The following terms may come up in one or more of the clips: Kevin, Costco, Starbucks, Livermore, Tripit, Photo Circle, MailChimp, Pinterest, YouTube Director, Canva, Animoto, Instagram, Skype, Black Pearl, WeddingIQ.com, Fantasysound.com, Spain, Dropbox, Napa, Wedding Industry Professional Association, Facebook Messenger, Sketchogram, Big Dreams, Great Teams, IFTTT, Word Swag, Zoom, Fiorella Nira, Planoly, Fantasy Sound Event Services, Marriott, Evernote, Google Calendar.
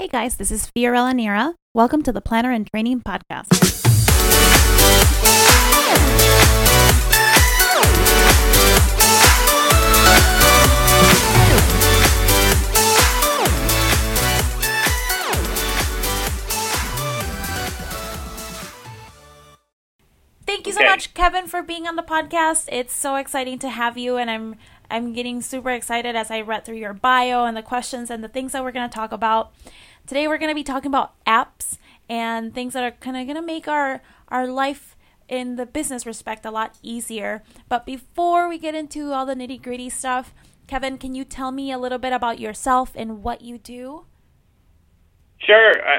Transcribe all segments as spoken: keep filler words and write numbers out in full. Hey guys, this is Fiorella Nira. Welcome to the Planner and Training Podcast. Thank you so much, Kevin, for being on the podcast. It's so exciting to have you, and I'm I'm getting super excited as I read through your bio and the questions and the things that we're going to talk about. Today we're going to be talking about apps and things that are kind of going to make our, our life in the business respect a lot easier. But before we get into all the nitty gritty stuff, Kevin, can you tell me a little bit about yourself and what you do? Sure. I,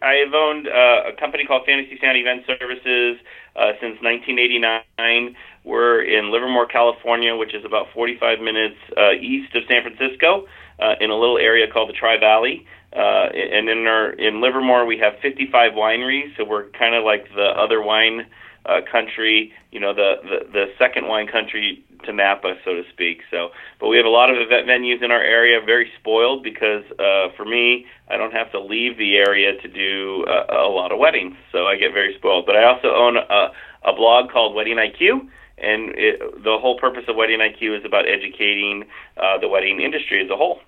I, I've owned uh, a company called Fantasy Sound Event Services uh, since nineteen eighty-nine. We're in Livermore, California, which is about forty-five minutes uh, east of San Francisco, uh, in a little area called the Tri-Valley. Uh, and in our in Livermore, we have fifty-five wineries, so we're kind of like the other wine uh, country, you know, the, the, the second wine country to Napa, so to speak. So, but we have a lot of event venues in our area, very spoiled because uh, for me, I don't have to leave the area to do uh, a lot of weddings, so I get very spoiled. But I also own a, a blog called Wedding I Q. And it, the whole purpose of Wedding I Q is about educating uh, the wedding industry as a whole.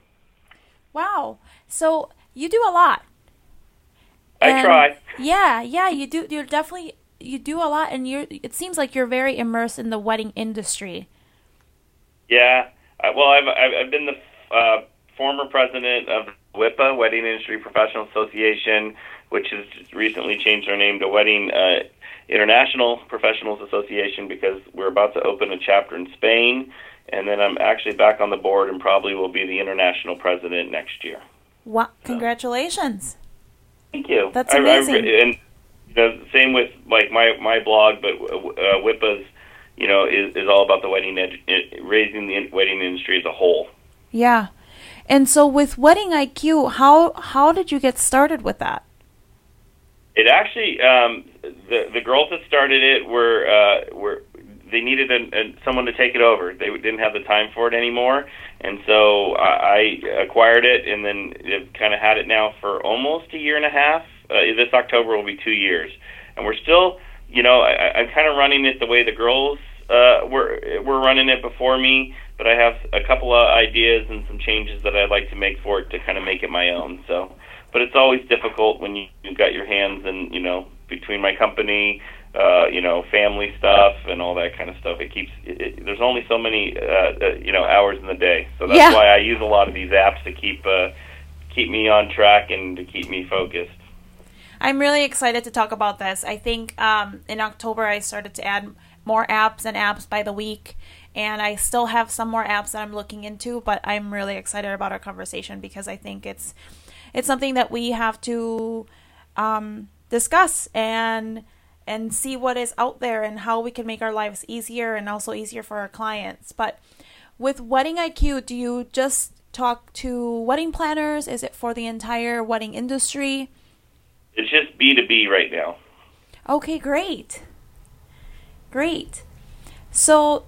Wow. So you do a lot. I and try. Yeah, yeah, you do. You're definitely, you do a lot, and you're, it seems like you're very immersed in the wedding industry. Yeah. Uh, well, I've, I've been the uh, former president of WIPA, Wedding Industry Professional Association, which has recently changed their name to Wedding uh, International Professionals Association because we're about to open a chapter in Spain, and then I'm actually back on the board and probably will be the international president next year. Wow! So. Congratulations. Thank you. That's amazing. I, I, and you know, same with like my, my blog, but uh, WIPA's, you know, is, is all about the wedding edu- raising the wedding industry as a whole. Yeah, and so with Wedding I Q, how how did you get started with that? It actually, um, the the girls that started it were uh, were they needed an, an, someone to take it over. They didn't have the time for it anymore, and so I, I acquired it, and then have kind of had it now for almost a year and a half. Uh, this October will be two years, and we're still, you know, I, I'm kind of running it the way the girls uh, were were running it before me. But I have a couple of ideas and some changes that I'd like to make for it to kind of make it my own. So. But it's always difficult when you, you've got your hands in, you know, between my company, uh, you know, family stuff and all that kind of stuff. It keeps, it, it, there's only so many, uh, uh, you know, hours in the day. So that's yeah. why I use a lot of these apps to keep, uh, keep me on track and to keep me focused. I'm really excited to talk about this. I think um, in October I started to add more apps and apps by the week. And I still have some more apps that I'm looking into, but I'm really excited about our conversation because I think it's, it's something that we have to um, discuss and and see what is out there and how we can make our lives easier and also easier for our clients. But with Wedding I Q, do you just talk to wedding planners? Is it for the entire wedding industry? It's just B to B right now. Okay, great. Great. So,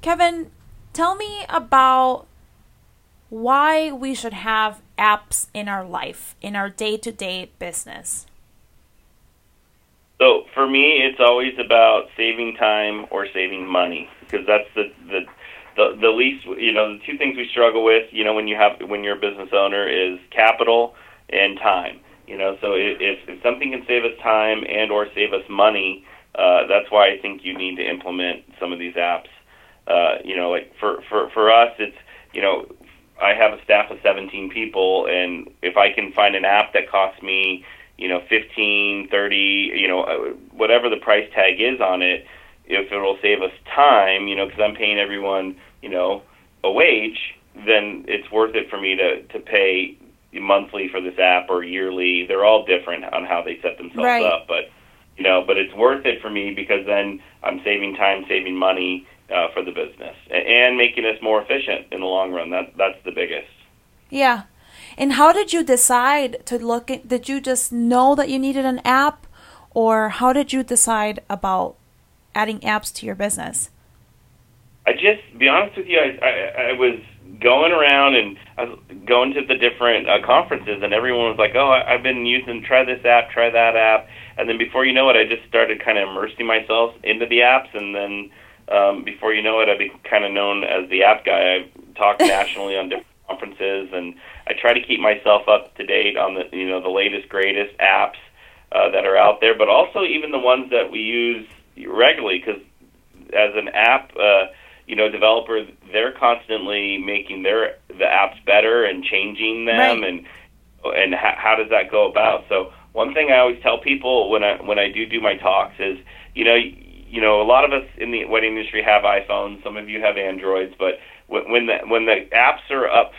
Kevin, tell me about why we should have apps in our life, in our day-to-day business. So for me, it's always about saving time or saving money because that's the the, the, the least, you know, the two things we struggle with, you know, when you have when you're a business owner is capital and time. You know, so if, if something can save us time and or save us money, uh, that's why I think you need to implement some of these apps. Uh, you know, like for, for, for us, it's, you know, I have a staff of seventeen people, and if I can find an app that costs me, you know, fifteen, thirty, you know, whatever the price tag is on it, if it'll save us time, you know, because I'm paying everyone, you know, a wage, then it's worth it for me to, to pay monthly for this app or yearly. They're all different on how they set themselves right. up, but, you know, but it's worth it for me because then I'm saving time, saving money, Uh, for the business and making us more efficient in the long run. That that's the biggest. Yeah. And how did you decide to look at, did you just know that you needed an app or how did you decide about adding apps to your business? I just, to be honest with you, I, I, I was going around and I was going to the different uh, conferences, and everyone was like, oh, I, I've been using, try this app, try that app. And then before you know it, I just started kind of immersing myself into the apps. And then um, before you know it, I became kind of known as the app guy. I talked nationally on different conferences, and I try to keep myself up to date on the, you know, the latest, greatest apps uh, that are out there, but also even the ones that we use regularly, because as an app, uh, you know, developer, they're constantly making their the apps better and changing them, right. and and how, how does that go about? So one thing I always tell people when I when I do do my talks is, you know, you know, a lot of us in the wedding industry have iPhones. Some of you have Androids, but when the when the apps are up,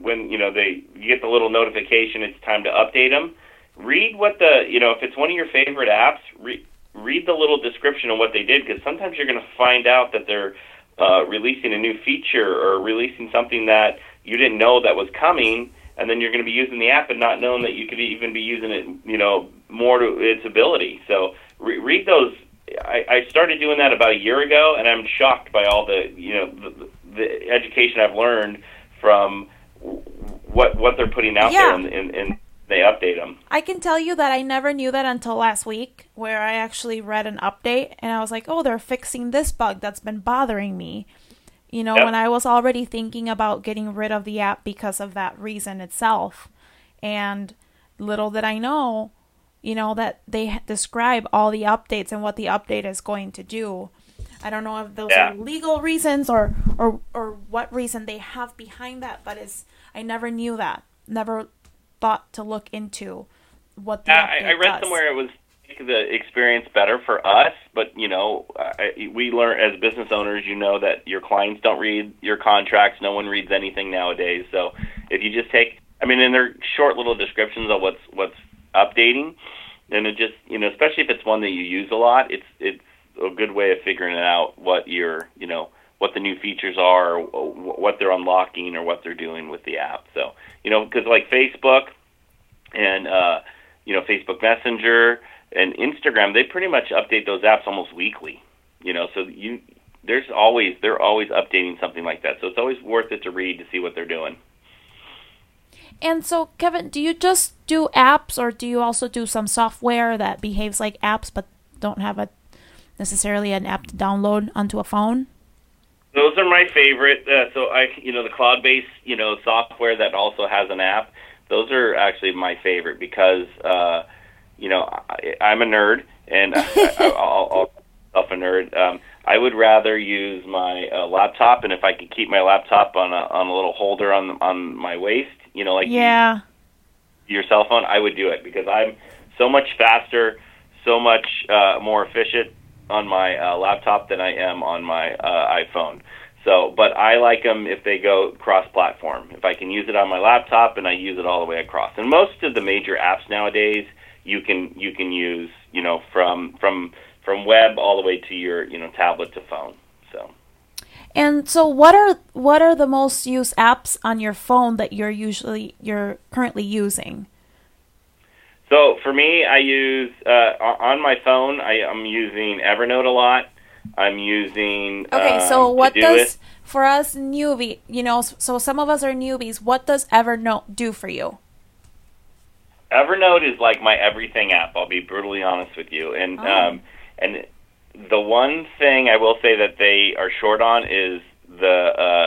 when you know they you get the little notification, it's time to update them. Read what the you know if it's one of your favorite apps, read. read the little description of what they did, because sometimes you're going to find out that they're uh, releasing a new feature or releasing something that you didn't know that was coming, and then you're going to be using the app and not knowing that you could even be using it, you know, more to its ability. So re- read those. I, I started doing that about a year ago, and I'm shocked by all the, you know, the, the education I've learned from what what they're putting out yeah. there, and, and, and they update them. I can tell you that I never knew that until last week, where I actually read an update and I was like, oh, they're fixing this bug that's been bothering me. You know, yep. when I was already thinking about getting rid of the app because of that reason itself. And little did I know, you know, that they describe all the updates and what the update is going to do. I don't know if those yeah. are legal reasons or, or, or what reason they have behind that, but it's, I never knew that. Never thought to look into what the uh, I, I read does. Somewhere it was the experience better for us, but you know, I, we learn as business owners, you know, that your clients don't read your contracts. No one reads anything nowadays. So if you just take, I mean, and they're short little descriptions of what's what's updating, and it just, you know, especially if it's one that you use a lot, it's it's a good way of figuring out what your, you know, what the new features are, or what they're unlocking, or what they're doing with the app. So, you know, because like Facebook and, uh, you know, Facebook Messenger and Instagram, they pretty much update those apps almost weekly, you know, so you there's always, they're always updating something like that. So it's always worth it to read to see what they're doing. And so, Kevin, do you just do apps, or do you also do some software that behaves like apps but don't have a necessarily an app to download onto a phone? Those are my favorite. Uh, so I, you know, the cloud-based, you know, software that also has an app. Those are actually my favorite because, uh, you know, I, I'm a nerd, and I, I, I'll, I'll myself a nerd. Um, I would rather use my uh, laptop, and if I could keep my laptop on a on a little holder on on my waist, you know, like yeah. your cell phone, I would do it because I'm so much faster, so much uh, more efficient on my uh, laptop than I am on my uh, iPhone. So, but I like them if they go cross-platform. If I can use it on my laptop, and I use it all the way across. And most of the major apps nowadays, you can you can use, you know, from from from web all the way to your, you know, tablet to phone. So. And so, what are what are the most used apps on your phone that you're usually you're currently using? So for me, I use, uh, on my phone, I, I'm using Evernote a lot. I'm using Okay, so um, what does, it. for us newbie, you know, so some of us are newbies, what does Evernote do for you? Evernote is like my everything app, I'll be brutally honest with you. And, oh. um, and the one thing I will say that they are short on is the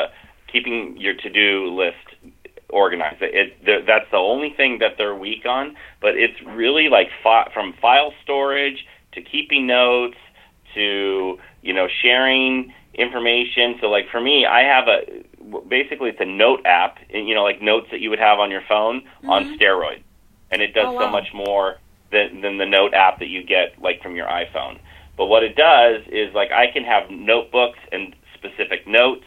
uh, keeping your to-do list organize it. it that's the only thing that they're weak on, but it's really like fi- from file storage to keeping notes to, you know, sharing information. So like for me, I have a basically it's a note app, you know, like notes that you would have on your phone mm-hmm. on steroids, and it does oh, wow. so much more than, than the note app that you get like from your iPhone. But what it does is like I can have notebooks and specific notes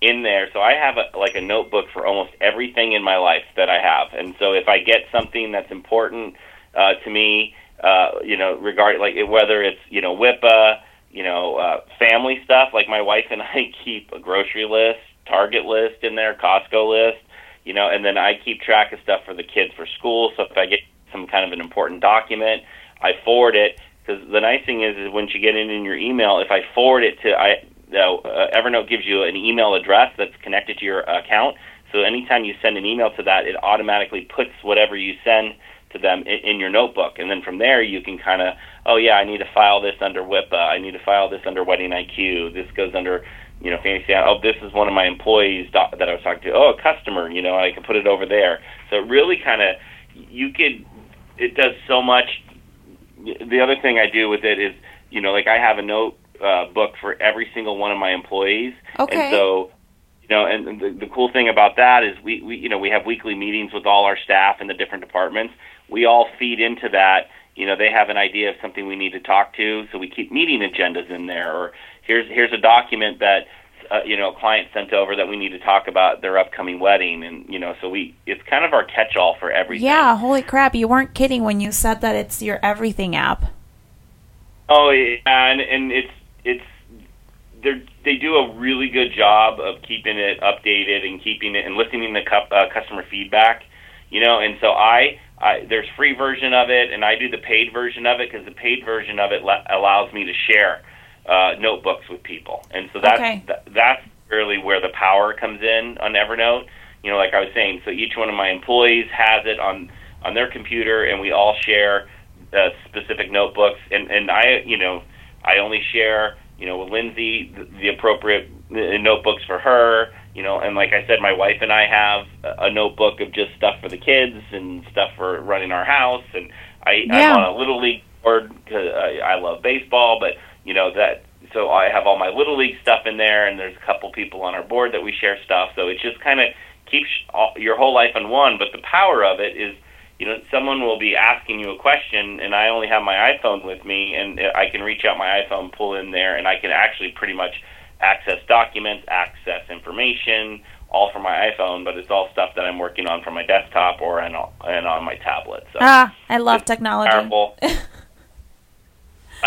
in there, so I have a, like a notebook for almost everything in my life that I have, and so if I get something that's important uh, to me, uh, you know, regard like whether it's you know WIPA, you know, uh, family stuff. Like my wife and I keep a grocery list, Target list in there, Costco list, you know, and then I keep track of stuff for the kids for school. So if I get some kind of an important document, I forward it, because the nice thing is, is once you get it in your email, if I forward it to I. uh, uh, Evernote gives you an email address that's connected to your account. So anytime you send an email to that, it automatically puts whatever you send to them in, in your notebook. And then from there, you can kind of, oh, yeah, I need to file this under WIPA. I need to file this under Wedding I Q. This goes under, you know, Fantasy Sound. Oh, this is one of my employees that I was talking to. Oh, a customer, you know, I can put it over there. So it really kind of, you could, it does so much. The other thing I do with it is, you know, like I have a note uh, book for every single one of my employees. Okay. And so, you know, and the, the cool thing about that is we, we, you know, we have weekly meetings with all our staff in the different departments. We all feed into that. You know, they have an idea of something we need to talk to, so we keep meeting agendas in there. Or here's here's a document that, uh, you know, a client sent over that we need to talk about their upcoming wedding. And, you know, so we it's kind of our catch-all for everything. Yeah, holy crap. You weren't kidding when you said that it's your everything app. Oh, yeah, and, and it's it's they they do a really good job of keeping it updated and keeping it and listening to cu- uh, customer feedback, you know. And so I, I there's free version of it, and I do the paid version of it because the paid version of it le- allows me to share uh, notebooks with people, and so that's okay. th- that's really where the power comes in on Evernote. You know, like I was saying, so each one of my employees has it on on their computer, and we all share. Uh, specific notebooks, and, and I, you know, I only share, you know, with Lindsay the, the appropriate notebooks for her, you know, and like I said, my wife and I have a, a notebook of just stuff for the kids and stuff for running our house, and I, yeah. I'm on a Little League board because I, I love baseball, but, you know, that, so I have all my Little League stuff in there, and there's a couple people on our board that we share stuff, so it just kind of keeps all, your whole life in one, but the power of it is, you know, someone will be asking you a question, and I only have my iPhone with me, and I can reach out my iPhone, pull in there, and I can actually pretty much access documents, access information, all from my iPhone, but it's all stuff that I'm working on from my desktop or and on my tablet. So ah, I love technology. Powerful. I,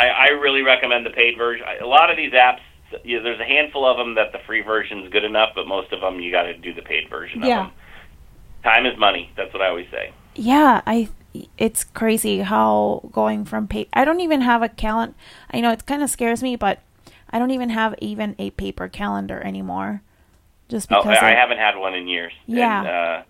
I really recommend the paid version. A lot of these apps, you know, there's a handful of them that the free version is good enough, but most of them you got to do the paid version yeah. of them. Time is money. That's what I always say. Yeah, I. It's crazy how going from paper. I don't even have a calendar. I know it kind of scares me, but I don't even have even a paper calendar anymore. Just because oh, I, I haven't had one in years. Yeah, and, uh,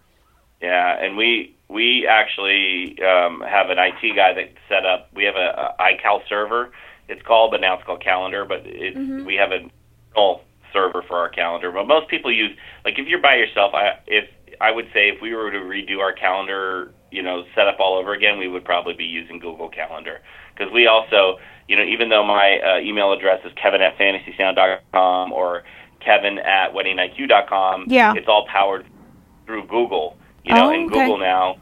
yeah, and we we actually um, have an I T guy that set up. We have a, a iCal server. It's called, but now it's called Calendar. But it's, mm-hmm. we have a oh, server for our calendar. But most people use, like if you're by yourself, I if. I would say if we were to redo our calendar, you know, set up all over again, we would probably be using Google Calendar. Because we also, you know, even though my uh, email address is Kevin at Fantasy Sound dot com or Kevin at Wedding I Q dot com, yeah. it's all powered through Google. You know, oh, and okay. Google now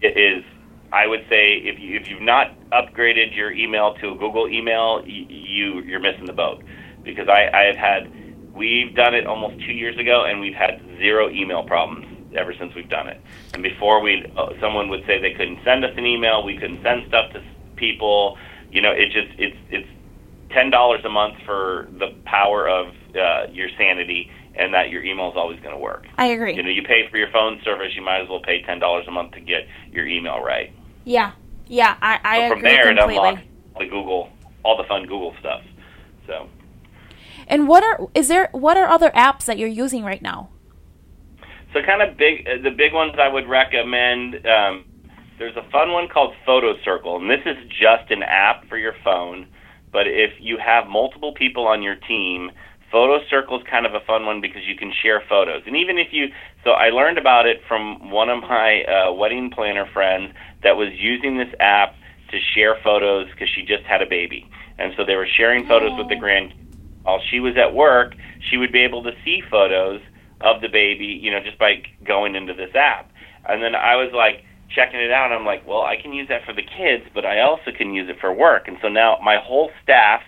is, I would say, if, you, if you've not upgraded your email to a Google email, you, you, you're missing the boat. Because I, I have had, we've done it almost two years ago, and we've had zero email problems ever since we've done it. And before we, someone would say they couldn't send us an email, we couldn't send stuff to people. You know, it just it's it's ten dollars a month for the power of uh, your sanity, and that your email is always going to work. I agree. You know, you pay for your phone service, you might as well pay ten dollars a month to get your email right. Yeah, yeah, I, I so from agree there, completely. It unlocks the Google, all the fun Google stuff. So. And what are is there what are other apps that you're using right now? So kind of big, the big ones I would recommend, um, there's a fun one called Photo Circle, and this is just an app for your phone, but if you have multiple people on your team, Photo Circle is kind of a fun one because you can share photos. And even if you, so I learned about it from one of my uh, wedding planner friends that was using this app to share photos because she just had a baby. And so they were sharing photos Aww. With the grandkids. While she was at work, she would be able to see photos of the baby, you know, just by going into this app. And then I was like checking it out, and I'm like, well, I can use that for the kids, but I also can use it for work. And so now my whole staff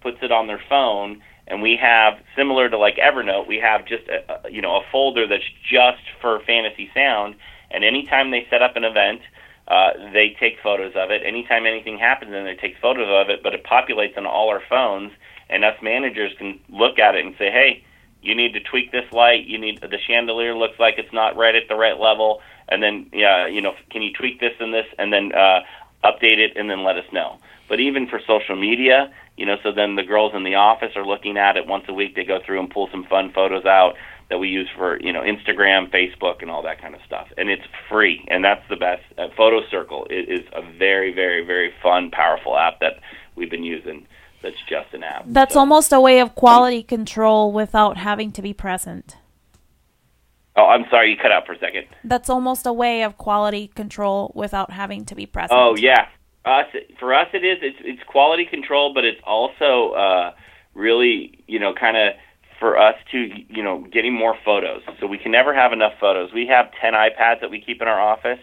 puts it on their phone, and we have, similar to like Evernote, we have just a, you know, a folder that's just for Fantasy Sound, and anytime they set up an event, uh, they take photos of it. Anytime anything happens, then they take photos of it, but it populates on all our phones, and us managers can look at it and say, hey, you need to tweak this light. You need the chandelier looks like it's not right at the right level, and then yeah, you know, can you tweak this and this? And then uh, update it, and then let us know. But even for social media, you know, so then the girls in the office are looking at it once a week. They go through and pull some fun photos out that we use for, you know, Instagram, Facebook, and all that kind of stuff. And it's free, and that's the best. Uh, Photo Circle is a very, very, very fun, powerful app that we've been using that's just an app. That's so. Almost a way of quality control without having to be present. Oh, I'm sorry, you cut out for a second. That's almost a way of quality control without having to be present. Oh, yeah. Us, for us, it is. It's, it's quality control, but it's also uh, really, you know, kind of for us to, you know, getting more photos. So we can never have enough photos. We have ten iPads that we keep in our office.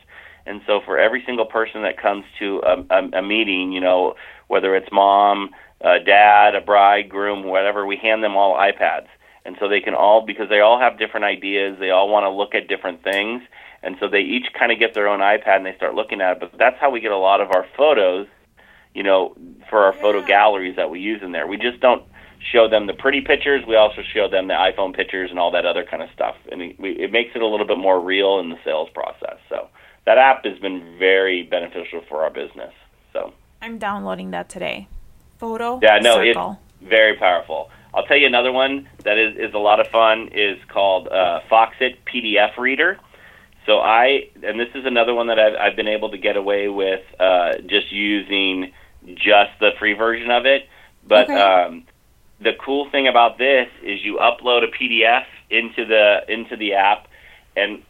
And so for every single person that comes to a, a, a meeting, you know, whether it's mom, uh, dad, a bride, groom, whatever, we hand them all iPads. And so they can all, because they all have different ideas, they all want to look at different things, and so they each kind of get their own iPad and they start looking at it. But that's how we get a lot of our photos, you know, for our yeah. photo galleries that we use in there. We just don't show them the pretty pictures. We also show them the iPhone pictures and all that other kind of stuff. And it, we, it makes it a little bit more real in the sales process. So that app has been very beneficial for our business. So I'm downloading that today. Photo Yeah, no, Circle. It's very powerful. I'll tell you another one that is, is a lot of fun is called uh, Foxit P D F Reader. So I, and this is another one that I've, I've been able to get away with uh, just using just the free version of it. But okay. um, the cool thing about this is you upload a P D F into the into the app, and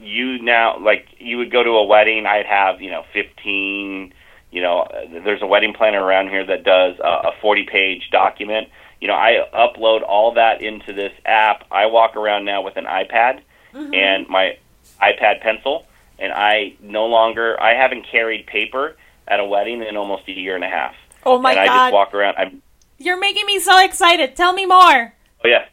you now, like, you would go to a wedding. I'd have, you know, fifteen, you know, there's a wedding planner around here that does a, a forty-page document. You know, I upload all that into this app. I walk around now with an iPad mm-hmm. and my iPad pencil, and I no longer, I haven't carried paper at a wedding in almost a year and a half. Oh, my God. And I God. just walk around. I'm, You're making me so excited. Tell me more. Oh, yeah.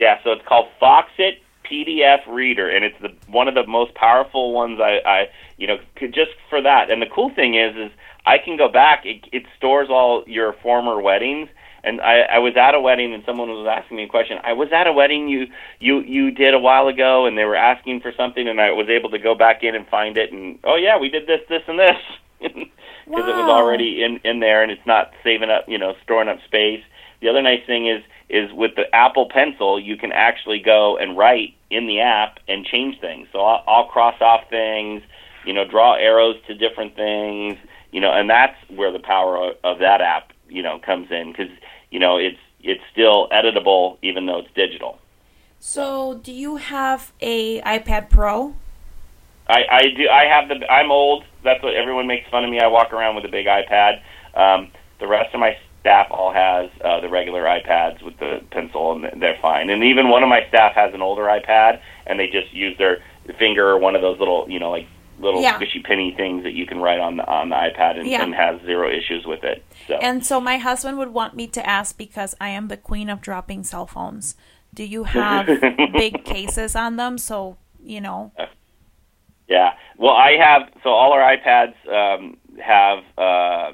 Yeah, so it's called Foxit P D F Reader, and it's the one of the most powerful ones I, I you know, just for that. And the cool thing is, is I can go back. It, it stores all your former weddings. And I, I was at a wedding, and someone was asking me a question. I was at a wedding you, you you did a while ago, and they were asking for something, and I was able to go back in and find it. And, oh, yeah, we did this, this, and this. Because wow. it was already in, in there, and it's not saving up, you know, storing up space. The other nice thing is is with the Apple Pencil, you can actually go and write in the app and change things. So I'll, I'll cross off things, you know, draw arrows to different things, you know, and that's where the power of that app, you know, comes in, because you know, it's it's still editable even though it's digital. So, do you have a iPad Pro? I, I do. I have the. I'm old. That's what everyone makes fun of me. I walk around with a big iPad. Um, the rest of my staff all has uh, the regular iPads with the pencil, and they're fine. And even one of my staff has an older iPad, and they just use their finger or one of those little, you know, like little yeah. squishy penny things that you can write on the on the iPad, and, yeah. and has zero issues with it. So. And so my husband would want me to ask, because I am the queen of dropping cell phones. Do you have big cases on them? So, you know. Yeah. Well, I have, so all our iPads um, have uh,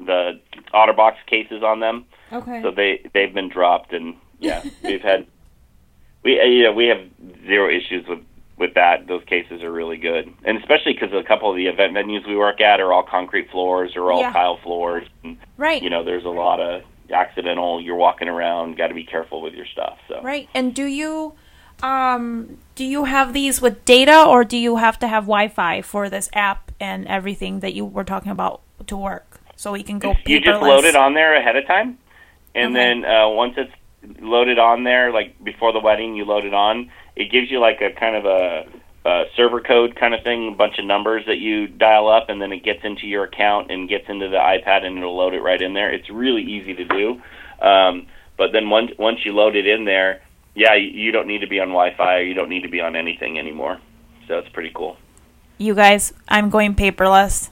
the OtterBox cases on them. Okay. So they, they've been dropped, and yeah, we've had, we, you know, we have zero issues with with that. Those cases are really good, and especially because a couple of the event venues we work at are all concrete floors or all yeah. tile floors. And, right. You know, there's a lot of accidental. You're walking around, got to be careful with your stuff. So right. And do you, um, do you have these with data, or do you have to have Wi-Fi for this app and everything that you were talking about to work, so we can go paperless? You just load it on there ahead of time, and okay. then uh, once it's loaded on there, like before the wedding, you load it on. It gives you like a kind of a, a server code kind of thing, a bunch of numbers that you dial up, and then it gets into your account and gets into the iPad, and it'll load it right in there. It's really easy to do. Um, but then once once you load it in there, yeah, you don't need to be on Wi-Fi, or you don't need to be on anything anymore. So it's pretty cool. You guys, I'm going paperless.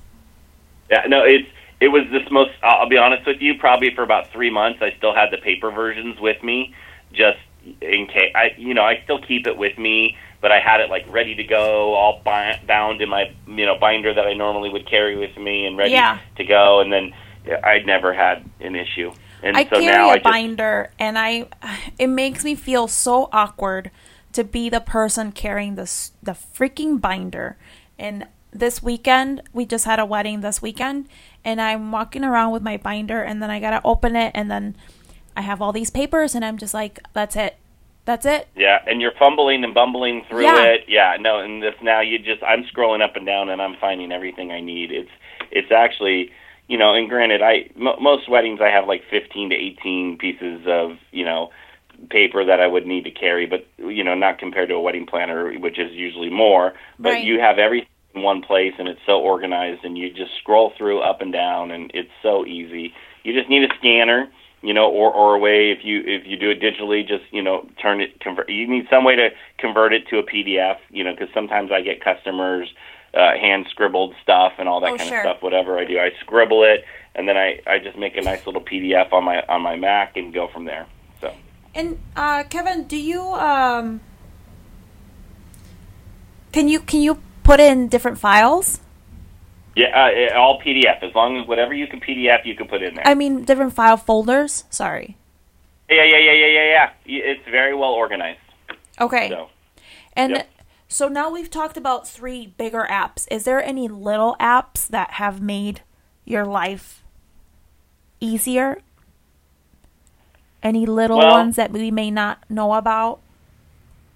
Yeah, no, it's it was this most, I'll be honest with you, probably for about three months I still had the paper versions with me, just in case. I, you know, I still keep it with me, but I had it like ready to go, all bound in my, you know, binder that I normally would carry with me, and ready yeah. to go. And then I never had an issue. And I so carry now a I binder, just... and I, it makes me feel so awkward to be the person carrying this the freaking binder, and this weekend, we just had a wedding this weekend, and I'm walking around with my binder, and then I gotta open it, and then I have all these papers, and I'm just like, that's it. That's it. Yeah, and you're fumbling and bumbling through yeah. it. Yeah, no, and this now you just, I'm scrolling up and down, and I'm finding everything I need. It's it's actually, you know, and granted, I m- most weddings I have like fifteen to eighteen pieces of, you know, paper that I would need to carry, but, you know, not compared to a wedding planner, which is usually more, but right. you have everything in one place, and it's so organized, and you just scroll through up and down, and it's so easy. You just need a scanner. You know, or, or a way, if you if you do it digitally, just, you know, turn it, convert. You need some way to convert it to a P D F, you know, because sometimes I get customers uh, hand-scribbled stuff and all that oh, kind sure. of stuff, whatever I do. I scribble it, and then I, I just make a nice little P D F on my on my Mac and go from there. So. And, uh, Kevin, do you, um, can you, can you put in different files? Yeah, uh, all P D F. As long as whatever you can P D F, you can put in there. I mean, different file folders? Sorry. Yeah, yeah, yeah, yeah, yeah, yeah. It's very well organized. Okay. So, and yep. so now we've talked about three bigger apps. Is there any little apps that have made your life easier? Any little well, ones that we may not know about?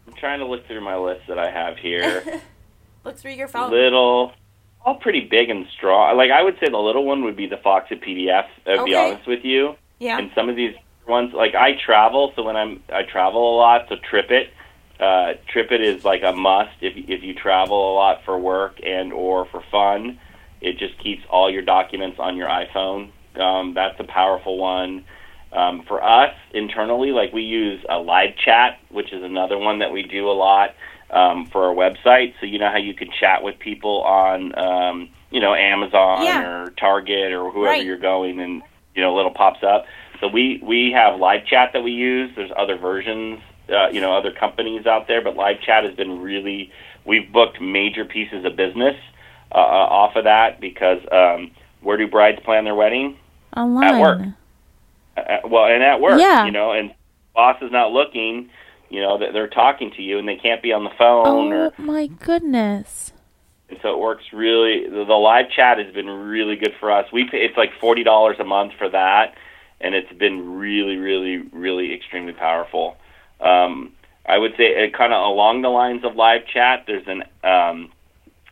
I'm trying to look through my list that I have here. Look through your phone. Little... All pretty big and strong. Like, I would say the little one would be the Foxit P D F, to okay. be honest with you. Yeah. And some of these ones, like, I travel, so when I'm, I travel a lot, so Tripit. Uh, Tripit is, like, a must if, if you travel a lot for work and or for fun. It just keeps all your documents on your iPhone. Um, that's a powerful one. Um, for us, internally, like, we use a live chat, which is another one that we do a lot. Um, for our website, so you know how you can chat with people on, um, you know, Amazon yeah. or Target or whoever right. you're going, and you know, a little pops up. So we we have live chat that we use. There's other versions, uh, you know, other companies out there, but live chat has been really. We've booked major pieces of business uh, off of that because um, where do brides plan their wedding? Online. At work. At, well, and at work, yeah. you know, and boss is not looking. You know, they're talking to you, and they can't be on the phone. Oh, or, my goodness. And so it works really. The live chat has been really good for us. We pay, it's like forty dollars a month for that, and it's been really, really, really extremely powerful. Um, I would say it kind of along the lines of live chat, there's an um,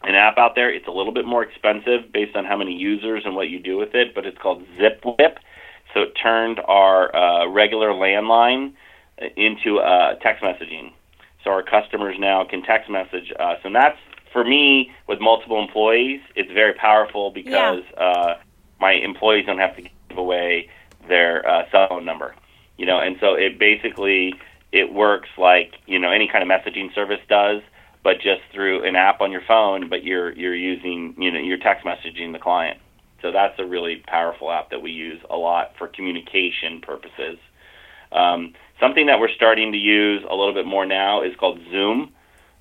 an app out there. It's a little bit more expensive based on how many users and what you do with it, but it's called ZipWhip. So it turned our uh, regular landline into uh, text messaging. So our customers now can text message us. And that's, for me, with multiple employees, it's very powerful because yeah. uh, my employees don't have to give away their uh, cell phone number. You know, and so it basically, it works like, you know, any kind of messaging service does, but just through an app on your phone, but you're you're using, you know, you're text messaging the client. So that's a really powerful app that we use a lot for communication purposes. Um, something that we're starting to use a little bit more now is called Zoom.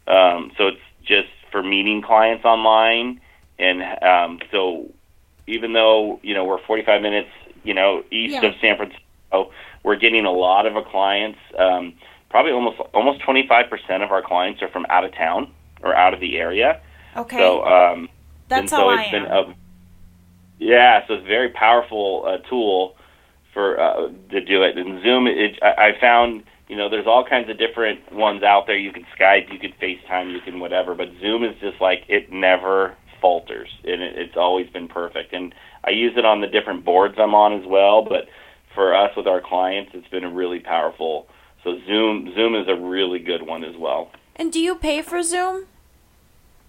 Um, so it's just for meeting clients online. And um, so even though, you know, we're forty-five minutes, you know, east yeah. of San Francisco, we're getting a lot of our clients. Um, probably almost almost twenty-five percent of our clients are from out of town or out of the area. Okay. So um, that's how so I it's am. Been a, yeah, so it's a very powerful uh, tool. For, uh, to do it. And Zoom, it, I, I found, you know, there's all kinds of different ones out there. You can Skype, you can FaceTime, you can whatever, but Zoom is just like, it never falters, and it, it's always been perfect. And I use it on the different boards I'm on as well, but for us with our clients, it's been really powerful. So Zoom, Zoom is a really good one as well. And do you pay for Zoom?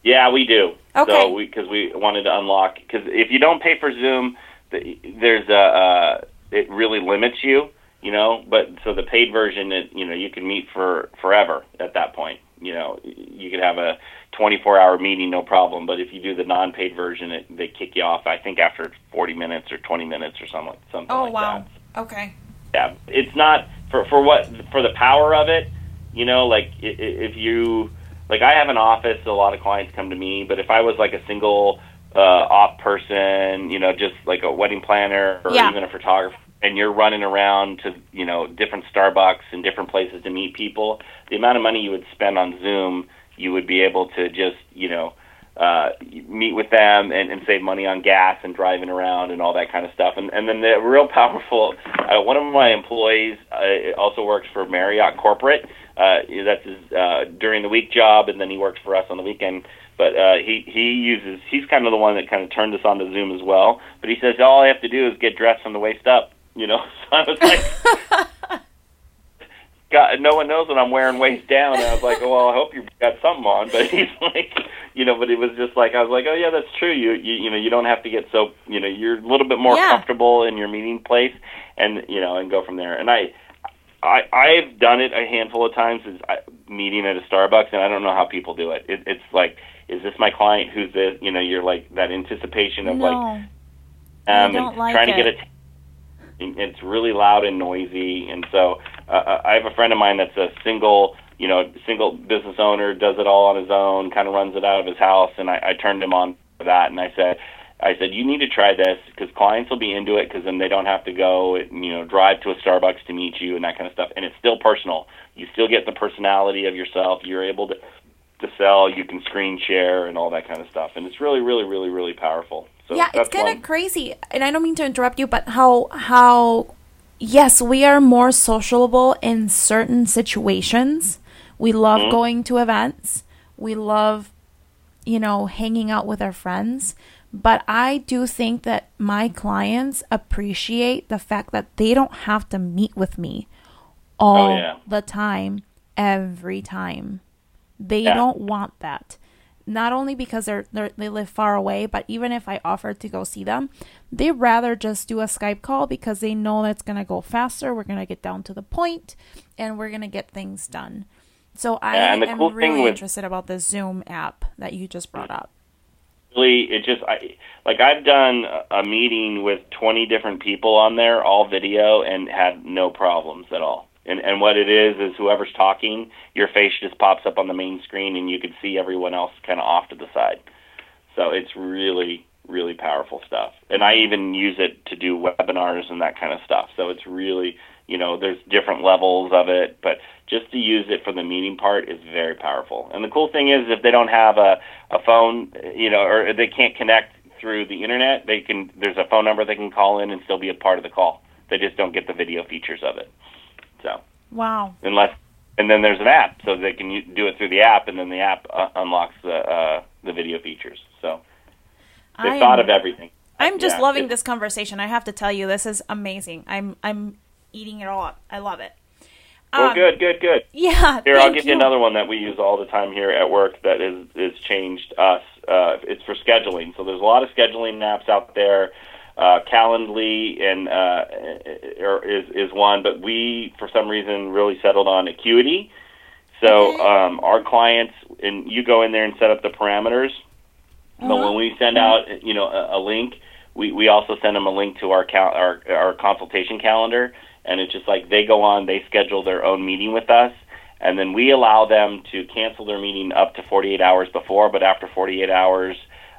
Yeah, we do. Okay. So we, because we wanted to unlock, because if you don't pay for Zoom, there's a... Uh, it really limits you, you know, but so the paid version, it, you know, you can meet for forever at that point. You know, you could have a twenty-four hour meeting, no problem. But if you do the non-paid version, it, they kick you off, I think, after forty minutes or twenty minutes or something, something oh, like wow. that. Oh, wow. Okay. Yeah. It's not for, for what, for the power of it, you know, like if you, like I have an office, so a lot of clients come to me, but if I was like a single Uh, op person, you know, just like a wedding planner or yeah. even a photographer, and you're running around to, you know, different Starbucks and different places to meet people, the amount of money you would spend on Zoom, you would be able to just, you know, uh, meet with them and, and save money on gas and driving around and all that kind of stuff. And, and then the real powerful, uh, one of my employees uh, also works for Marriott Corporate. Uh, that's his uh, during the week job, and then he works for us on the weekend. But uh, he, he uses, he's kind of the one that kind of turned us on to Zoom as well. But he says, all I have to do is get dressed from the waist up, you know. So I was like, God, no one knows what I'm wearing waist down. And I was like, well, I hope you got something on. But he's like, you know, but it was just like, I was like, oh, yeah, that's true. You, you, you know, you don't have to get so, you know, you're a little bit more yeah. comfortable in your meeting place and, you know, and go from there. And I, I, I've done it a handful of times, is I, meeting at a Starbucks, and I don't know how people do it. it. It's like, is this my client? Who's this? You know, you're like that anticipation of no, like, um, I don't and like trying it. to get a. T- it's really loud and noisy, and so uh, I have a friend of mine that's a single, you know, single business owner, does it all on his own, kind of runs it out of his house, and I, I turned him on for that, and I said. I said, you need to try this because clients will be into it because then they don't have to go, you know, drive to a Starbucks to meet you and that kind of stuff. And it's still personal. You still get the personality of yourself. You're able to, to sell. You can screen share and all that kind of stuff. And it's really, really, really, really powerful. So yeah, it's kind of crazy. And I don't mean to interrupt you, but how, how, yes, we are more sociable in certain situations. We love mm-hmm. going to events. We love, you know, hanging out with our friends. But I do think that my clients appreciate the fact that they don't have to meet with me all oh, yeah. the time, every time. They yeah. don't want that. Not only because they're, they're, they live far away, but even if I offered to go see them, they'd rather just do a Skype call because they know that's going to go faster. We're going to get down to the point, and we're going to get things done. So I yeah, am cool really with- interested about the Zoom app that you just brought up. It just I, like I've done a meeting with twenty different people on there, all video, and had no problems at all. And and what it is is whoever's talking, your face just pops up on the main screen, and you can see everyone else kind of off to the side. So it's really really powerful stuff. And I even use it to do webinars and that kind of stuff. So it's really you know there's different levels of it, but just to use it for the meeting part is very powerful. And the cool thing is if they don't have a, a phone, you know, or they can't connect through the internet, they can. There's a phone number they can call in and still be a part of the call. They just don't get the video features of it. So wow. Unless and then there's an app, so they can do it through the app, and then the app uh, unlocks the uh, the video features. So they I thought am, of everything. I'm just yeah, loving this conversation. I have to tell you, this is amazing. I'm I'm eating it all up. I love it. Well, um, good, good, good. Yeah, here, I'll give you. you another one that we use all the time here at work that is, is changed us. Uh, it's for scheduling. So there's a lot of scheduling apps out there. Uh, Calendly and uh, is, is one, but we, for some reason, really settled on Acuity. So okay. um, our clients, and you go in there and set up the parameters. Uh-huh. But when we send uh-huh. out you know, a, a link, we, we also send them a link to our cal- our, our consultation calendar. And it's just like they go on, they schedule their own meeting with us, and then we allow them to cancel their meeting up to forty-eight hours before, but after forty-eight hours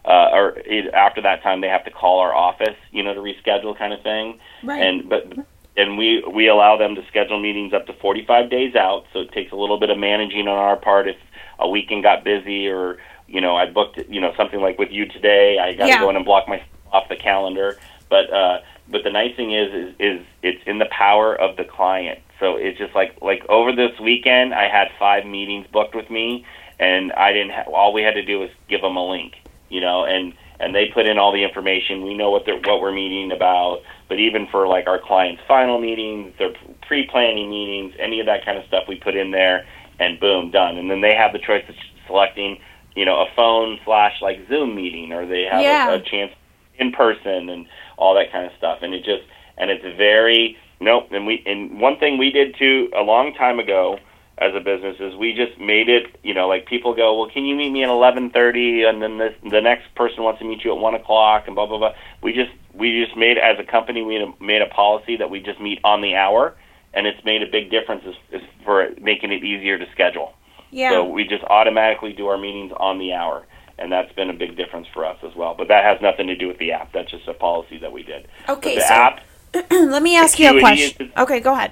uh, or it, after that time, they have to call our office, you know, to reschedule kind of thing. Right. And but and we, we allow them to schedule meetings up to forty-five days out, so it takes a little bit of managing on our part if a weekend got busy or, you know, I booked, you know, something like with you today, I got to yeah. go in and block myself off the calendar. But uh, but the nice thing is, is is it's in the power of the client. So it's just like like over this weekend, I had five meetings booked with me, and I didn't. Ha- all we had to do was give them a link, you know, and, and they put in all the information. We know what they're what we're meeting about. But even for like our clients' final meetings, their pre-planning meetings, any of that kind of stuff, we put in there, and boom, done. And then they have the choice of selecting, you know, a phone slash like Zoom meeting, or they have yeah. a, a chance in person and all that kind of stuff. And it just, and it's very, nope. And we, and one thing we did too a long time ago as a business is we just made it, you know, like people go, well, can you meet me at eleven thirty? And then this, the next person wants to meet you at one o'clock and blah, blah, blah. We just, we just made, as a company, we made a policy that we just meet on the hour, and it's made a big difference is, is for making it easier to schedule. Yeah. So we just automatically do our meetings on the hour. And that's been a big difference for us as well. But that has nothing to do with the app. That's just a policy that we did. Okay, so the so app, let me ask you a question. Is, okay, go ahead.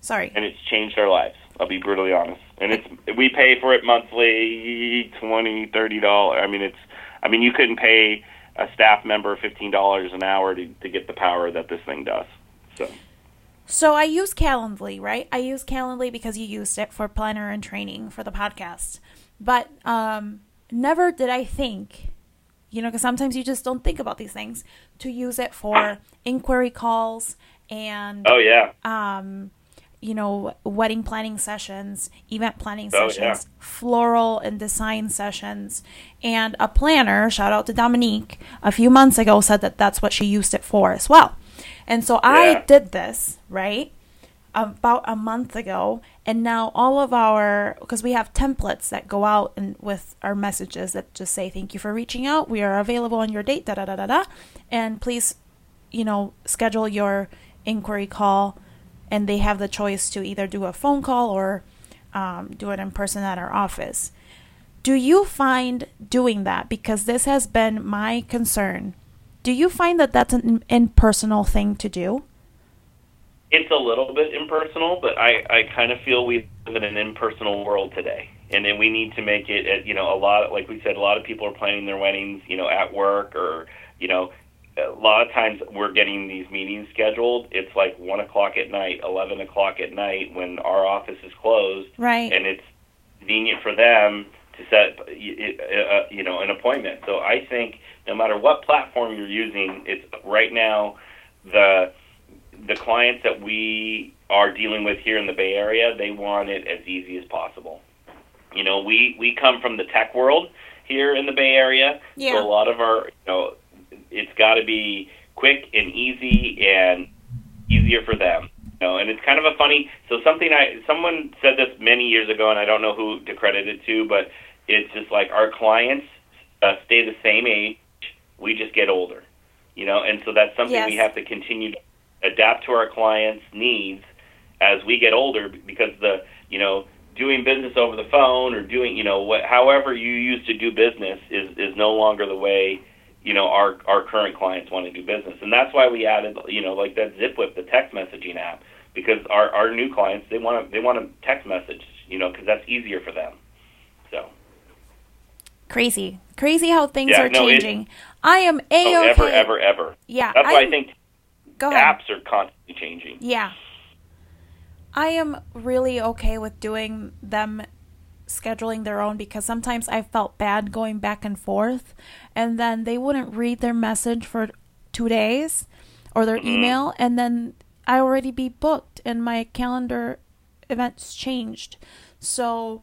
Sorry. And it's changed our lives. I'll be brutally honest. And it's we pay for it monthly, twenty, thirty dollars. I mean, it's. I mean, you couldn't pay a staff member fifteen dollars an hour to to get the power that this thing does. So. So I use Calendly, right? I use Calendly because you used it for planner and training for the podcast. But um, never did I think, you know, because sometimes you just don't think about these things, to use it for inquiry calls and oh yeah, um, you know, wedding planning sessions, event planning sessions, oh, yeah. floral and design sessions. And a planner, shout out to Dominique, a few months ago said that that's what she used it for as well. And so yeah. I did this, right, about a month ago, and now all of our, because we have templates that go out and with our messages that just say, thank you for reaching out, we are available on your date, da-da-da-da-da, and please, you know, schedule your inquiry call, and they have the choice to either do a phone call or um, do it in person at our office. Do you find doing that, because this has been my concern, do you find that that's an impersonal thing to do? It's a little bit impersonal, but I, I kind of feel we live in an impersonal world today. And then we need to make it, you know, a lot, like we said, a lot of people are planning their weddings, you know, at work or, you know, a lot of times we're getting these meetings scheduled. It's like one o'clock at night, eleven o'clock at night when our office is closed. Right. And it's convenient for them to set, you know, an appointment. So I think no matter what platform you're using, it's right now the the clients that we are dealing with here in the Bay Area, they want it as easy as possible. You know, we, we come from the tech world here in the Bay Area. Yeah. So a lot of our, you know, it's got to be quick and easy and easier for them. You know, and it's kind of a funny, so something I, someone said this many years ago, and I don't know who to credit it to, but it's just like our clients uh, stay the same age, we just get older, you know, and so that's something yes. we have to continue to adapt to our clients' needs as we get older, because the, you know, doing business over the phone or doing, you know, what, however you used to do business is, is no longer the way, you know, our, our current clients want to do business. And that's why we added, you know, like that ZipWhip, the text messaging app, because our, our new clients, they want to, they want to text message, you know, because that's easier for them. So. Crazy, crazy how things yeah, are no, changing. It, I am A-okay. Oh, ever, ever, ever. Yeah. That's I'm, why I think. Go ahead. Apps are constantly changing. Yeah. I am really okay with doing them scheduling their own, because sometimes I felt bad going back and forth, and then they wouldn't read their message for two days or their mm-hmm. email, and then I already be booked and my calendar events changed. So,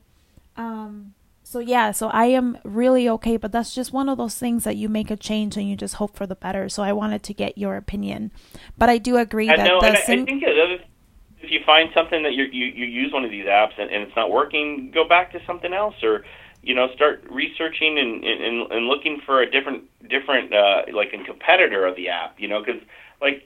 um, so yeah, so I am really okay, but that's just one of those things that you make a change and you just hope for the better. So I wanted to get your opinion, but I do agree I that know, the and syn- I think if you find something that you you you use one of these apps and, and it's not working, go back to something else, or you know, start researching and and, and looking for a different different uh, like a competitor of the app. You know, because like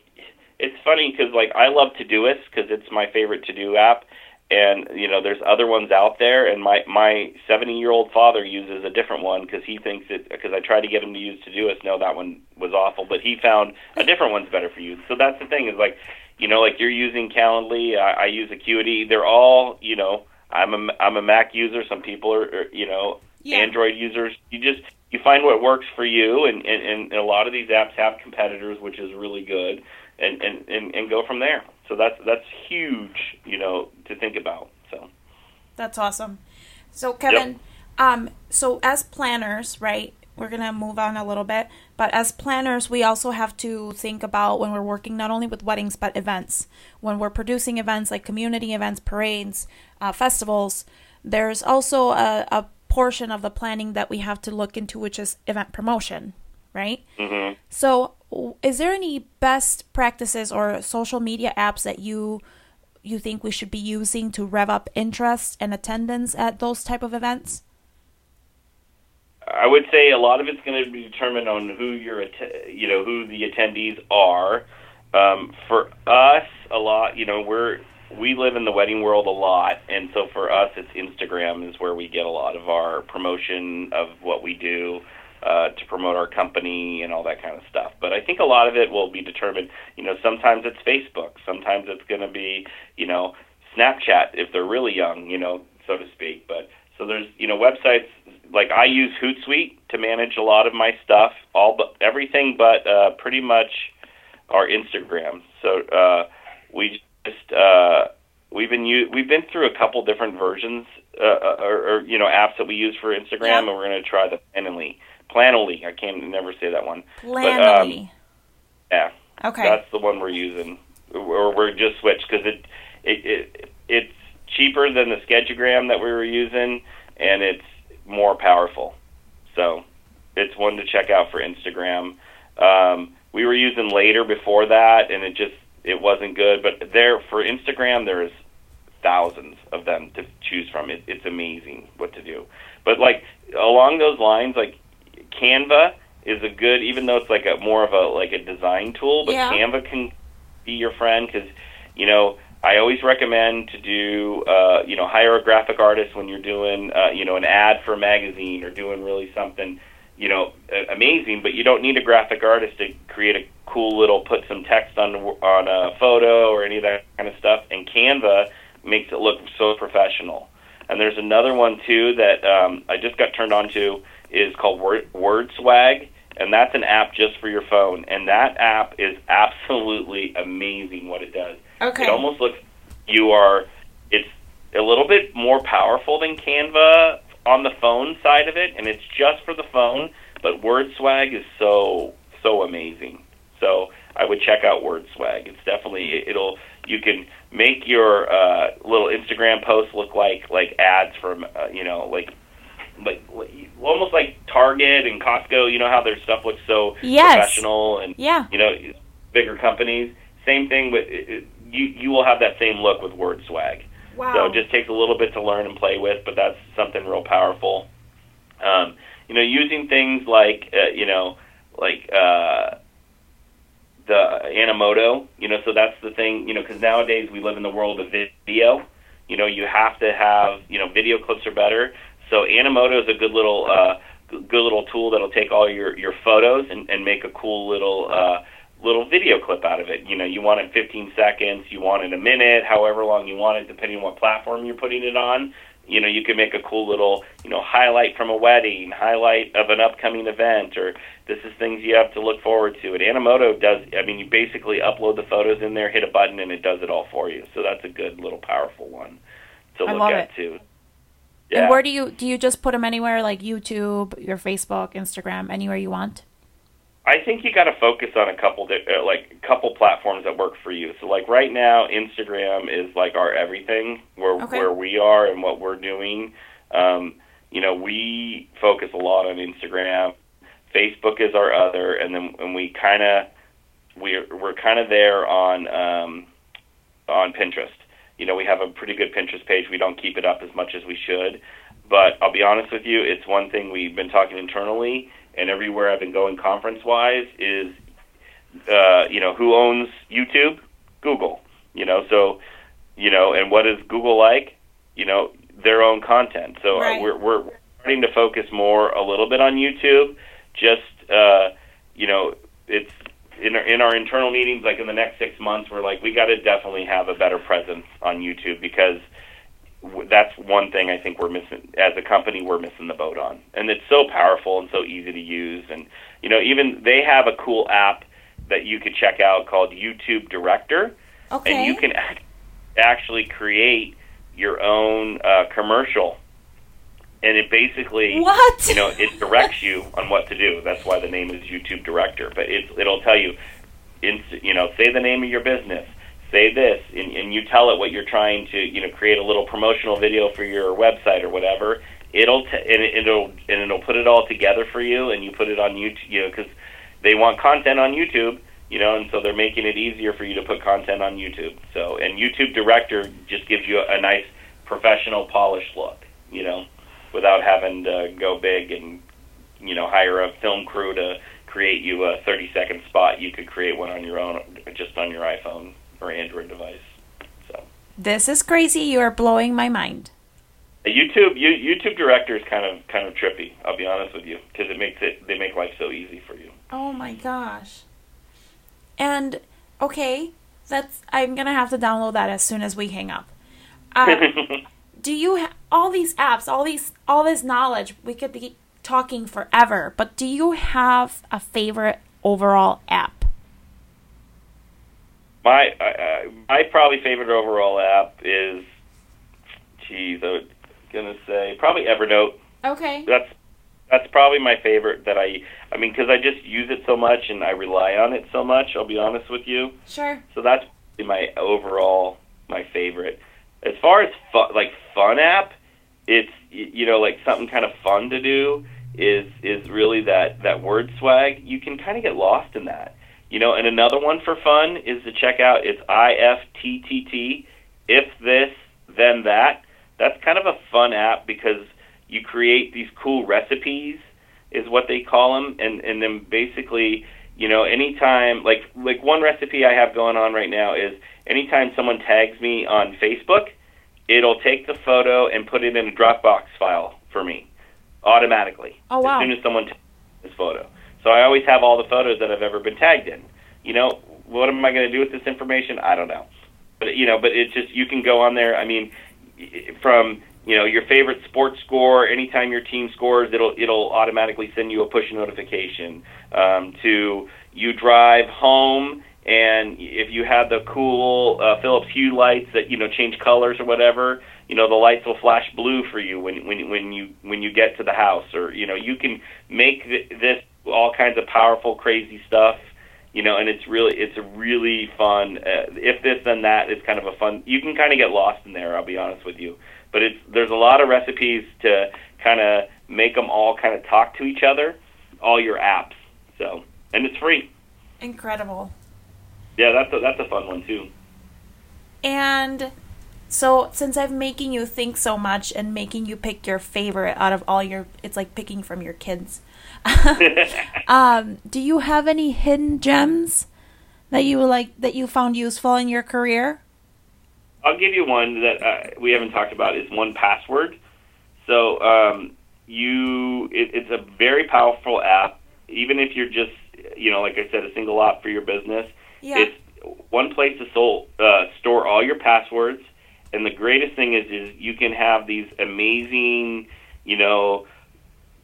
it's funny because like I love Todoist because it's my favorite to do app. And, you know, there's other ones out there, and my, my seventy-year-old father uses a different one because he thinks it, because I tried to get him to use Todoist. No, that one was awful, but he found a different one's better for you. So that's the thing is, like, you know, like you're using Calendly, I, I use Acuity. They're all, you know, I'm a, I'm a Mac user. Some people are, are you know, yeah. Android users. You just, you find what works for you, and, and, and a lot of these apps have competitors, which is really good, and, and, and, and go from there. So that's that's huge, you know, to think about. So that's awesome. So Kevin, yep. um, so as planners, right? We're gonna move on a little bit, but as planners, we also have to think about when we're working not only with weddings but events. When we're producing events like community events, parades, uh, festivals, there's also a, a portion of the planning that we have to look into, which is event promotion, right? Mm-hmm. So. Is there any best practices or social media apps that you you think we should be using to rev up interest and attendance at those type of events? I would say a lot of it's going to be determined on who your you know who the attendees are. Um, for us, a lot you know we're we live in the wedding world a lot, and so for us, it's Instagram is where we get a lot of our promotion of what we do. Uh, to promote our company and all that kind of stuff. But I think a lot of it will be determined, you know, sometimes it's Facebook, sometimes it's going to be, you know, Snapchat if they're really young, you know, so to speak. But so there's, you know, websites like I use Hootsuite to manage a lot of my stuff, all but everything but uh, pretty much our Instagram. So uh, we just uh, we've been u- we've been through a couple different versions uh, or, or you know apps that we use for Instagram, yeah. and we're going to try the Planoly. Planoly, I can never say that one. Planoly. Um, yeah. Okay. That's the one we're using, or we're just switched because it, it it it's cheaper than the Sketchogram that we were using, and it's more powerful. So it's one to check out for Instagram. Um, we were using Later before that, and it just it wasn't good. But there for Instagram, there's thousands of them to choose from. It, it's amazing what to do. But like along those lines, like Canva is a good, even though it's like a more of a like a design tool, but yeah. Canva can be your friend because, you know, I always recommend to do, uh, you know, hire a graphic artist when you're doing, uh, you know, an ad for a magazine or doing really something, you know, amazing. But you don't need a graphic artist to create a cool little, put some text on on a photo or any of that kind of stuff. And Canva makes it look so professional. And there's another one too that um, I just got turned on to is called Word, Word Swag. And that's an app just for your phone. And that app is absolutely amazing what it does. Okay. It almost looks you are, it's a little bit more powerful than Canva on the phone side of it. And it's just for the phone. But Word Swag is so, so amazing. So I would check out Word Swag. It's definitely, it'll, you can make your uh, little Instagram posts look like, like ads from, uh, you know, like, like almost like Target and Costco, you know how their stuff looks so yes. professional and yeah. you know bigger companies. Same thing with you. You will have that same look with Word Swag. Wow. So it just takes a little bit to learn and play with, but that's something real powerful. Um, you know, using things like uh, you know like uh, the Animoto. You know, so that's the thing. You know, because nowadays we live in the world of video. You know, you have to have you know video clips are better. So Animoto is a good little uh, good little tool that'll take all your, your photos and, and make a cool little uh, little video clip out of it. You know, you want it fifteen seconds, you want it a minute, however long you want it, depending on what platform you're putting it on. You know, you can make a cool little you know highlight from a wedding, highlight of an upcoming event, or this is things you have to look forward to. And Animoto does. I mean, you basically upload the photos in there, hit a button, and it does it all for you. So that's a good little powerful one to look I love at it. Too. Yeah. And where do you, do you just put them anywhere, like YouTube, your Facebook, Instagram, anywhere you want? I think you got to focus on a couple, uh, like a couple platforms that work for you. So like right now, Instagram is like our everything, where okay. where we are and what we're doing. Um, you know, we focus a lot on Instagram. Facebook is our other, and then and we kind of we're we're kind of there on um, on Pinterest. You know, we have a pretty good Pinterest page. We don't keep it up as much as we should. But I'll be honest with you, it's one thing we've been talking internally and everywhere I've been going conference-wise is, uh, you know, who owns YouTube? Google. You know, so, you know, and what is Google like? You know, their own content. So right. we're, we're starting to focus more a little bit on YouTube. Just, uh, you know, it's in our, in our internal meetings, like in the next six months, we're like, we got to definitely have a better presence on YouTube because w- that's one thing I think we're missing as a company. We're missing the boat on, and it's so powerful and so easy to use. And you know, even they have a cool app that you could check out called YouTube Director, okay. and you can act- actually create your own uh, commercial. And it basically, what? you know, it directs you on what to do. That's why the name is YouTube Director. But it's, it'll tell you, inst- you know, say the name of your business, say this, and, and you tell it what you're trying to, you know, create a little promotional video for your website or whatever. It'll t- and it'll and it'll put it all together for you, and you put it on YouTube, you know, because they want content on YouTube, you know, and so they're making it easier for you to put content on YouTube. So, and YouTube Director just gives you a, a nice professional, polished look, you know, without having to go big and, you know, hire a film crew to create you a thirty-second spot. You could create one on your own, just on your iPhone or Android device. So this is crazy. You are blowing my mind. YouTube, you, YouTube Director is kind of kind of trippy. I'll be honest with you, because it makes it they make life so easy for you. Oh my gosh! And okay, that's I'm gonna have to download that as soon as we hang up. Uh, do you ha- all these apps, all these, all this knowledge? We could be talking forever, but do you have a favorite overall app? My uh, my probably favorite overall app is, geez, I was gonna say probably Evernote. Okay. That's that's probably my favorite that I, I mean, because I just use it so much and I rely on it so much, I'll be honest with you. Sure. So that's my overall, my favorite. As far as, fun, like, fun app, it's, you know, like, something kind of fun to do is is really that, that Word Swag. You can kind of get lost in that. You know, and another one for fun is to check out, it's I F T T T, If This, Then That. That's kind of a fun app because you create these cool recipes, is what they call them, and, and then basically, you know, anytime, like like one recipe I have going on right now is anytime someone tags me on Facebook, it'll take the photo and put it in a Dropbox file for me automatically. Oh, wow. As soon as someone tags this photo. So I always have all the photos that I've ever been tagged in. You know, what am I going to do with this information? I don't know. But, you know, but it's just, you can go on there, I mean, from, you know, your favorite sports score, anytime your team scores, it'll it'll automatically send you a push notification. Um, to you drive home, and if you have the cool uh, Philips Hue lights that, you know, change colors or whatever, you know, the lights will flash blue for you when when when you when you get to the house, or, you know, you can make th- this all kinds of powerful, crazy stuff. You know, and it's really, it's a really fun. Uh, if This, Then That is kind of a fun. You can kind of get lost in there, I'll be honest with you. But it's, there's a lot of recipes to kind of make them all kind of talk to each other, all your apps. So, and it's free. Incredible. Yeah, that's a, that's a fun one too. And so, since I'm making you think so much and making you pick your favorite out of all your, it's like picking from your kids. um, do you have any hidden gems that you like that you found useful in your career? I'll give you one that uh, we haven't talked about, is one Password. So um, you, it, it's a very powerful app, even if you're just, you know, like I said, a single app for your business. Yeah. It's one place to sol- uh, store all your passwords, and the greatest thing is, is you can have these amazing, you know,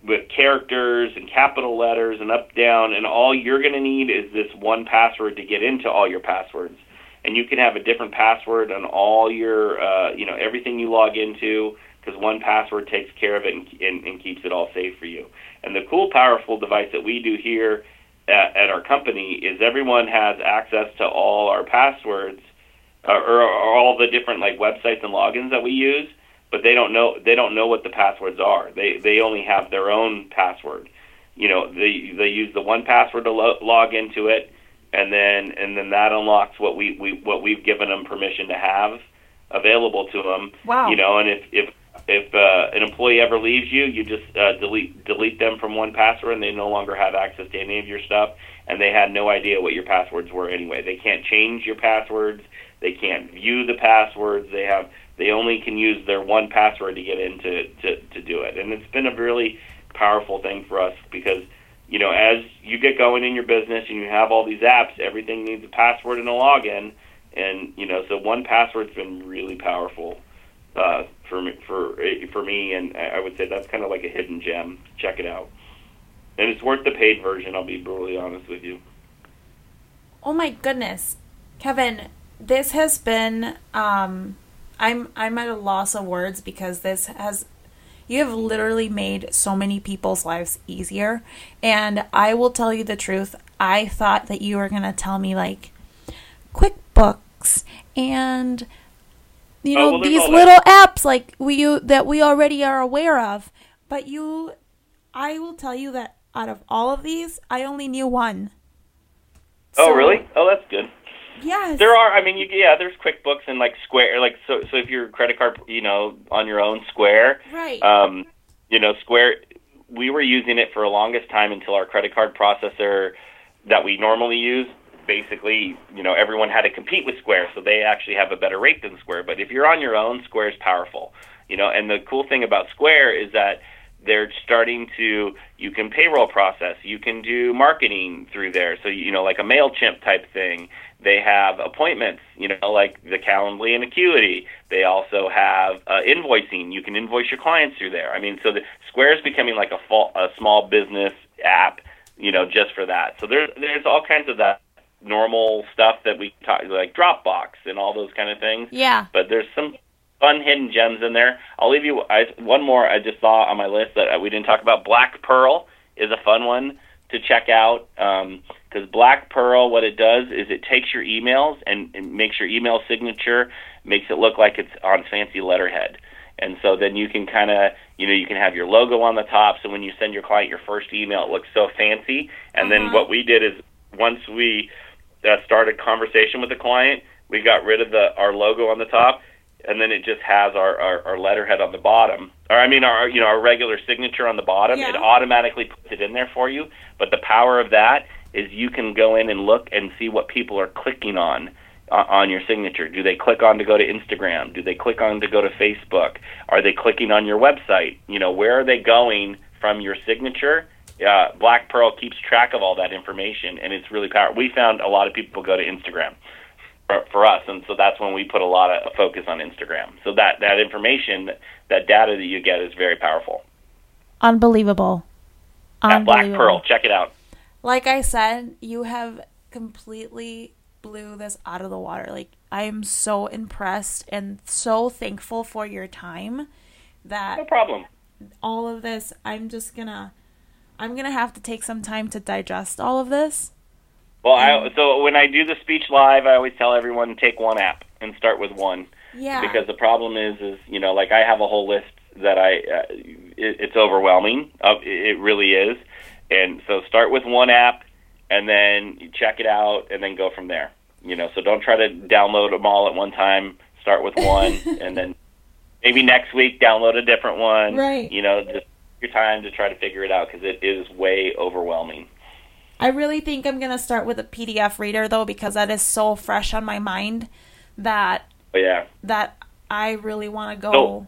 with characters and capital letters and up, down, and all you're going to need is this one Password to get into all your passwords. And you can have a different password on all your, uh, you know, everything you log into, because one Password takes care of it and, and, and keeps it all safe for you. And the cool, powerful device that we do here at, at our company is everyone has access to all our passwords, uh, or, or all the different, like, websites and logins that we use, but they don't know they don't know what the passwords are. They they only have their own password. You know, they they use the one Password to lo- log into it. And then, and then that unlocks what we, we what we've given them permission to have available to them. Wow! You know, and if if if uh, an employee ever leaves you, you just uh, delete delete them from one Password, and they no longer have access to any of your stuff. And they had no idea what your passwords were anyway. They can't change your passwords. They can't view the passwords. They have they only can use their one Password to get into to, to do it. And it's been a really powerful thing for us because, you know, as you get going in your business and you have all these apps, everything needs a password and a login. And, you know, so one Password's been really powerful uh, for me, for, for me, and I would say that's kind of like a hidden gem. Check it out. And it's worth the paid version, I'll be brutally honest with you. Oh, my goodness. Kevin, this has been um, – I'm I'm at a loss of words because this has – you have literally made so many people's lives easier. And I will tell you the truth. I thought that you were going to tell me, like, QuickBooks and, you know, oh, well, these little that. apps like we you, that we already are aware of. But you, I will tell you that out of all of these, I only knew one. Oh, so, really? Oh, that's good. Yes. There are, I mean, you, yeah, there's QuickBooks and, like, Square. Like, so so if your credit card, you know, on your own, Square. Right. Um, you know, Square, we were using it for the longest time until our credit card processor that we normally use, basically, you know, everyone had to compete with Square, so they actually have a better rate than Square. But if you're on your own, Square's powerful. You know, and the cool thing about Square is that they're starting to, you can payroll process, you can do marketing through there. So, you know, like a MailChimp type thing. They have appointments, you know, like the Calendly and Acuity. They also have uh, invoicing. You can invoice your clients through there. I mean, so the Square is becoming like a, full, a small business app, you know, just for that. So there's, there's all kinds of that normal stuff that we talk, like Dropbox and all those kind of things. Yeah. But there's some fun hidden gems in there. I'll leave you I, one more I just saw on my list that we didn't talk about. Black Pearl is a fun one to check out, because um, Black Pearl, what it does is it takes your emails and, and makes your email signature, makes it look like it's on fancy letterhead. And so then you can kind of, you know, you can have your logo on the top, so when you send your client your first email, it looks so fancy. And uh-huh. then what we did is once we uh, started conversation with the client, we got rid of the our logo on the top, and then it just has our, our, our letterhead on the bottom, or I mean our, you know, our regular signature on the bottom. Yeah. It automatically puts it in there for you. But the power of that is you can go in and look and see what people are clicking on uh, on your signature. Do they click on to go to Instagram? Do they click on to go to Facebook? Are they clicking on your website? You know, where are they going from your signature? Uh, Black Pearl keeps track of all that information, and it's really powerful. We found a lot of people go to Instagram for us, and so that's when we put a lot of focus on Instagram. So that, that information, that data that you get is very powerful. Unbelievable. Unbelievable. At Black Pearl, check it out. Like I said, you have completely blew this out of the water. Like, I am so impressed and so thankful for your time. That no problem. All of this, I'm just gonna, I'm gonna have to take some time to digest all of this. Well, I, so when I do the speech live, I always tell everyone take one app and start with one. Yeah. Because the problem is, is you know, like I have a whole list that I, uh, it, it's overwhelming. Uh, it really is. And so start with one app, and then you check it out, and then go from there. You know, so don't try to download them all at one time. Start with one, and then maybe next week download a different one. Right. You know, just take your time to try to figure it out because it is way overwhelming. I really think I'm going to start with a P D F reader, though, because that is so fresh on my mind that oh, yeah. that I really want to go so,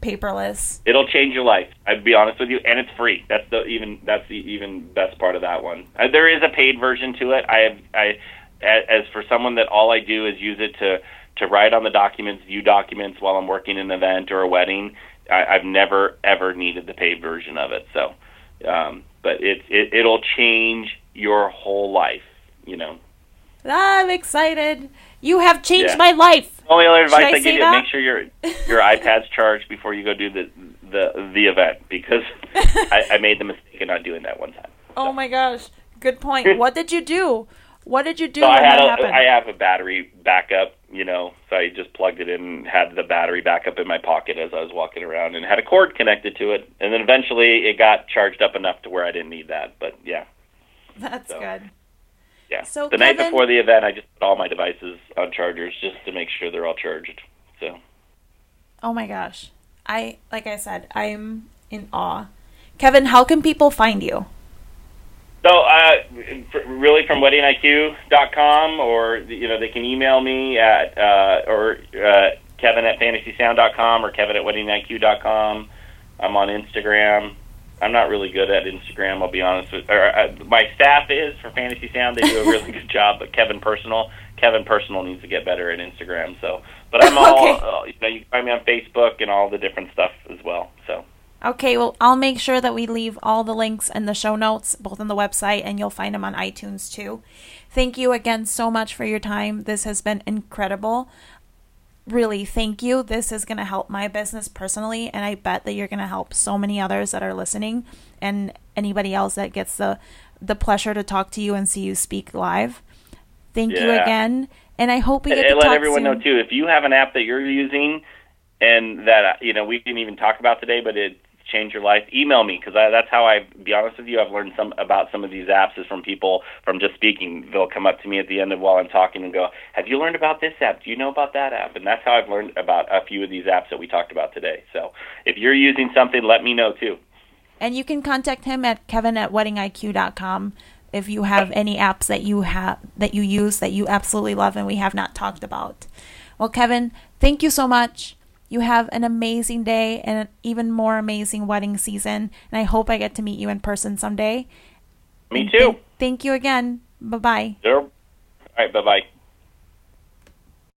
paperless. It'll change your life. I'd be honest with you. And it's free. That's the even that's the even best part of that one. Uh, there is a paid version to it. I have, I as for someone that all I do is use it to, to write on the documents, view documents while I'm working an event or a wedding, I, I've never, ever needed the paid version of it. So, um But it, it, it'll change your whole life, you know. I'm excited. You have changed yeah. my life. Only other advice I, I give you, that? Make sure your your iPad's charged before you go do the the, the event, because I, I made the mistake of not doing that one time. So. Oh, my gosh. Good point. What did you do? What did you do so when I had that a, happened? I have a battery backup, you know, so I just plugged it in and had the battery backup in my pocket as I was walking around and had a cord connected to it. And then eventually it got charged up enough to where I didn't need that. But, yeah. That's so, good. Yeah. So the Kevin, night before the event, I just put all my devices on chargers just to make sure they're all charged. So. Oh, my gosh. I Like I said, I'm in awe. Kevin, how can people find you? So, uh, really from Wedding I Q dot com, or, you know, they can email me at, uh, or, uh, Kevin at Fantasy Sound dot com or Kevin at Wedding I Q dot com. I'm on Instagram. I'm not really good at Instagram, I'll be honest with you. Uh, my staff is for Fantasy Sound. They do a really good job, but Kevin Personal, Kevin Personal needs to get better at Instagram. So, but I'm all, okay. uh, you know, you can find me on Facebook and all the different stuff as well, so. Okay, well, I'll make sure that we leave all the links in the show notes, both on the website, and you'll find them on iTunes, too. Thank you again so much for your time. This has been incredible. Really, thank you. This is going to help my business personally, and I bet that you're going to help so many others that are listening and anybody else that gets the, the pleasure to talk to you and see you speak live. Thank yeah. you again, and I hope we get and, to and talk soon. And let everyone soon. know, too, if you have an app that you're using and that, you know, we didn't even talk about today, but it change your life, email me, because that's how I, be honest with you, I've learned some about some of these apps is from people, from just speaking. They'll come up to me at the end of while I'm talking and go, have you learned about this app? Do you know about that app? And that's how I've learned about a few of these apps that we talked about today. So if you're using something, let me know too. And you can contact him at Kevin at Wedding I Q dot com if you have any apps that you have that you use that you absolutely love and we have not talked about. Well, Kevin, thank you so much. You have an amazing day and an even more amazing wedding season. And I hope I get to meet you in person someday. Me too. Th- thank you again. Bye-bye. Sure. All right. Bye-bye.